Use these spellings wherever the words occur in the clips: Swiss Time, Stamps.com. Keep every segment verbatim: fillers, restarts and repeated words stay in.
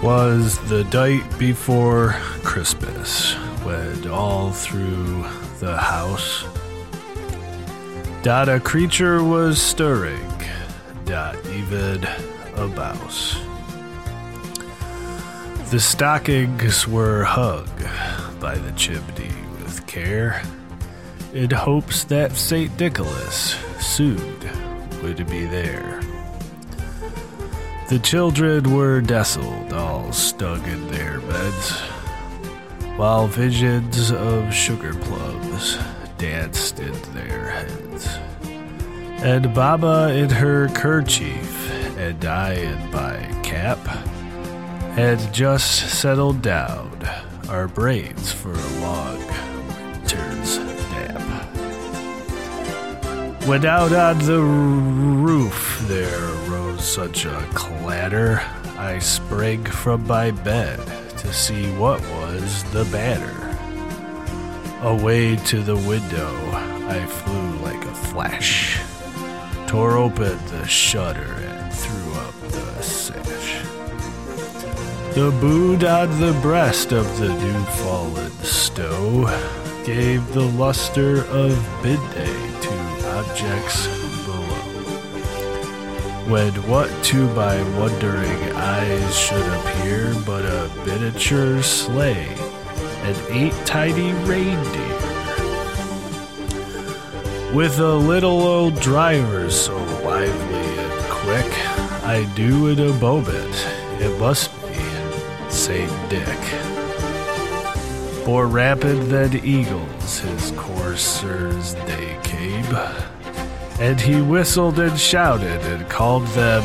Was the night before Christmas, wed all through the house, that a creature was stirring, that even a mouse. The stockings were hung by the chimney with care, in hopes that Saint Nicholas soon would be there. The children were desolate, all snug in their beds, while visions of sugar plums danced in their heads. And Mama in her kerchief, and I in my cap, had just settled down our brains for a long winter's nap. When out on the roof there rose such a clatter, I sprang from my bed to see what was the matter. Away to the window I flew like a flash, tore open the shutter and threw up the sash. The moon on the breast of the new fallen snow gave the luster of midday to objects when what to my wondering eyes should appear but a miniature sleigh and eight tiny reindeer. With a little old driver so lively and quick, I knew in a moment it must be Saint Nick. More rapid than eagles his coursers they came, and he whistled and shouted and called them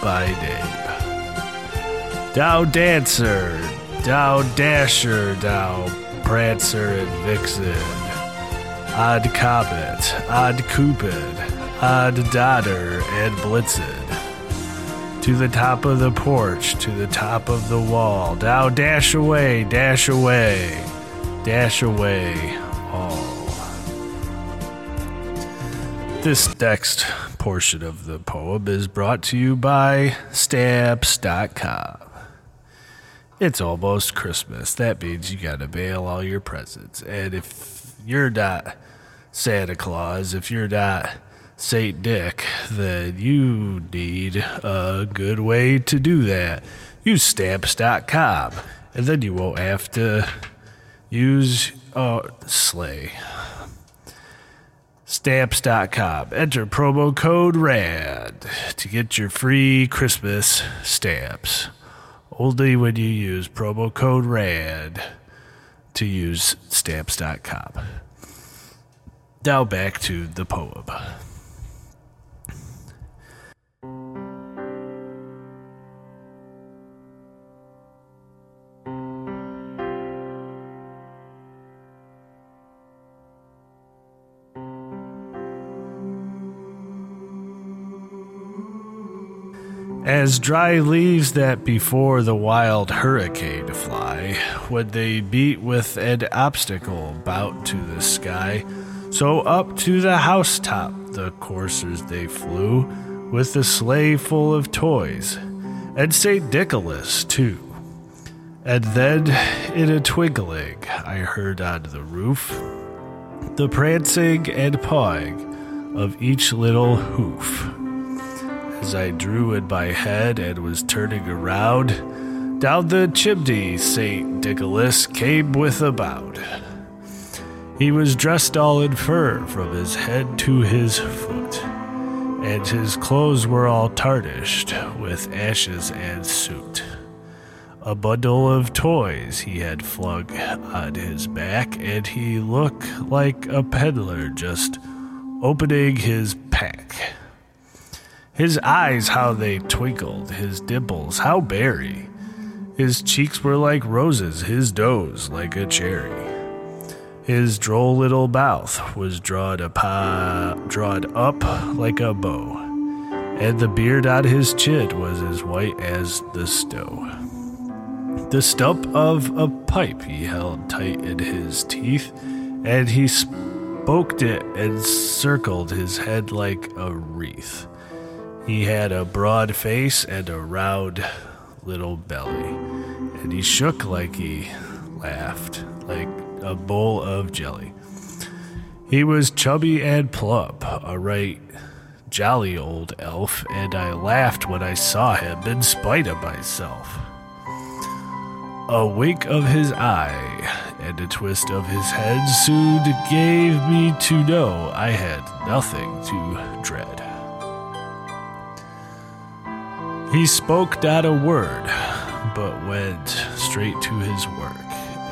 by name. Thou Dancer, thou Dasher, thou Prancer and Vixen, Odd Comet, Odd Cupid, Odd Dodder, and Blitzen. To the top of the porch, to the top of the wall, thou dash away, dash away, dash away all. This next portion of the poem is brought to you by Stamps dot com. It's almost Christmas. That means you gotta mail all your presents. And if you're not Santa Claus, if you're not Saint Nick, then you need a good way to do that. Use Stamps dot com, and then you won't have to use a sleigh. Stamps dot com. Enter promo code RAD to get your free Christmas stamps. Only when you use promo code RAD to use Stamps dot com. Now back to the poem. As dry leaves that before the wild hurricane fly, when they meet with an obstacle bout to the sky, so up to the housetop the coursers they flew, with a sleigh full of toys, and Saint Nicholas too. And then, in a twinkling, I heard on the roof the prancing and pawing of each little hoof. As I drew in my head and was turning around, down the chimney Saint Nicholas came with a bound. He was dressed all in fur from his head to his foot, and his clothes were all tarnished with ashes and soot. A bundle of toys he had flung on his back, and he looked like a peddler just opening his pack. His eyes, how they twinkled, his dimples, how berry. His cheeks were like roses, his nose like a cherry. His droll little mouth was drawed, upo- drawed up like a bow, and the beard on his chin was as white as the snow. The stump of a pipe he held tight in his teeth, and he spoked it and circled his head like a wreath. He had a broad face and a round little belly, and he shook like he laughed, like a bowl of jelly. He was chubby and plump, a right jolly old elf, and I laughed when I saw him in spite of myself. A wink of his eye and a twist of his head soon gave me to know I had nothing to dread. He spoke not a word, but went straight to his work,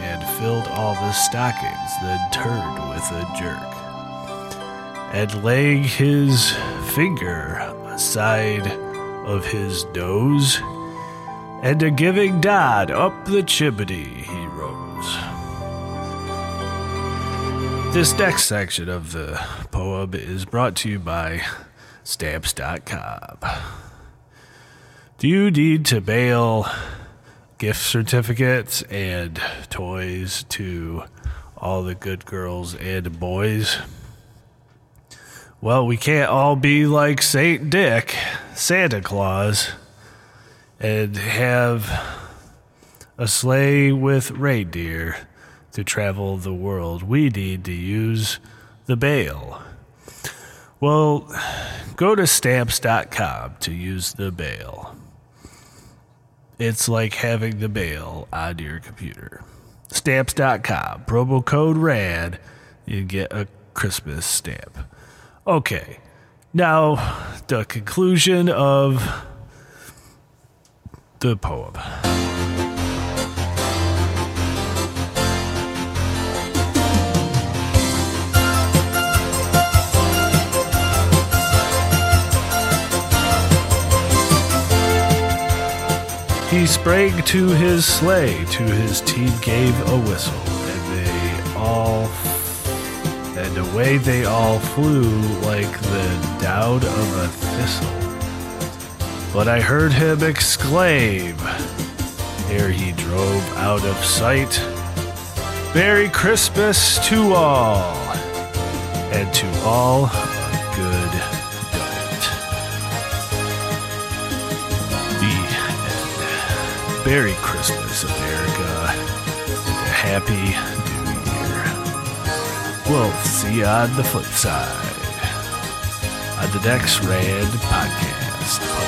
and filled all the stockings, then turned with a jerk. And laying his finger aside of his nose, and a giving nod up the chimney he rose. This next section of the poem is brought to you by Stamps dot com. Do you need to mail gift certificates and toys to all the good girls and boys? Well, we can't all be like Saint Dick, Santa Claus, and have a sleigh with reindeer to travel the world. We need to use the mail. Well, go to Stamps dot com to use the mail. It's like having the mail on your computer. Stamps dot com. Promo code RAD. You get a Christmas stamp. Okay. Now, the conclusion of the poem. He sprang to his sleigh, to his team gave a whistle, and they all, and away they all flew like the down of a thistle. But I heard him exclaim, ere he drove out of sight, "Merry Christmas to all, and to all a good night." The Merry Christmas, America, and a happy new year. We'll see you on the flip side on the next RAD podcast.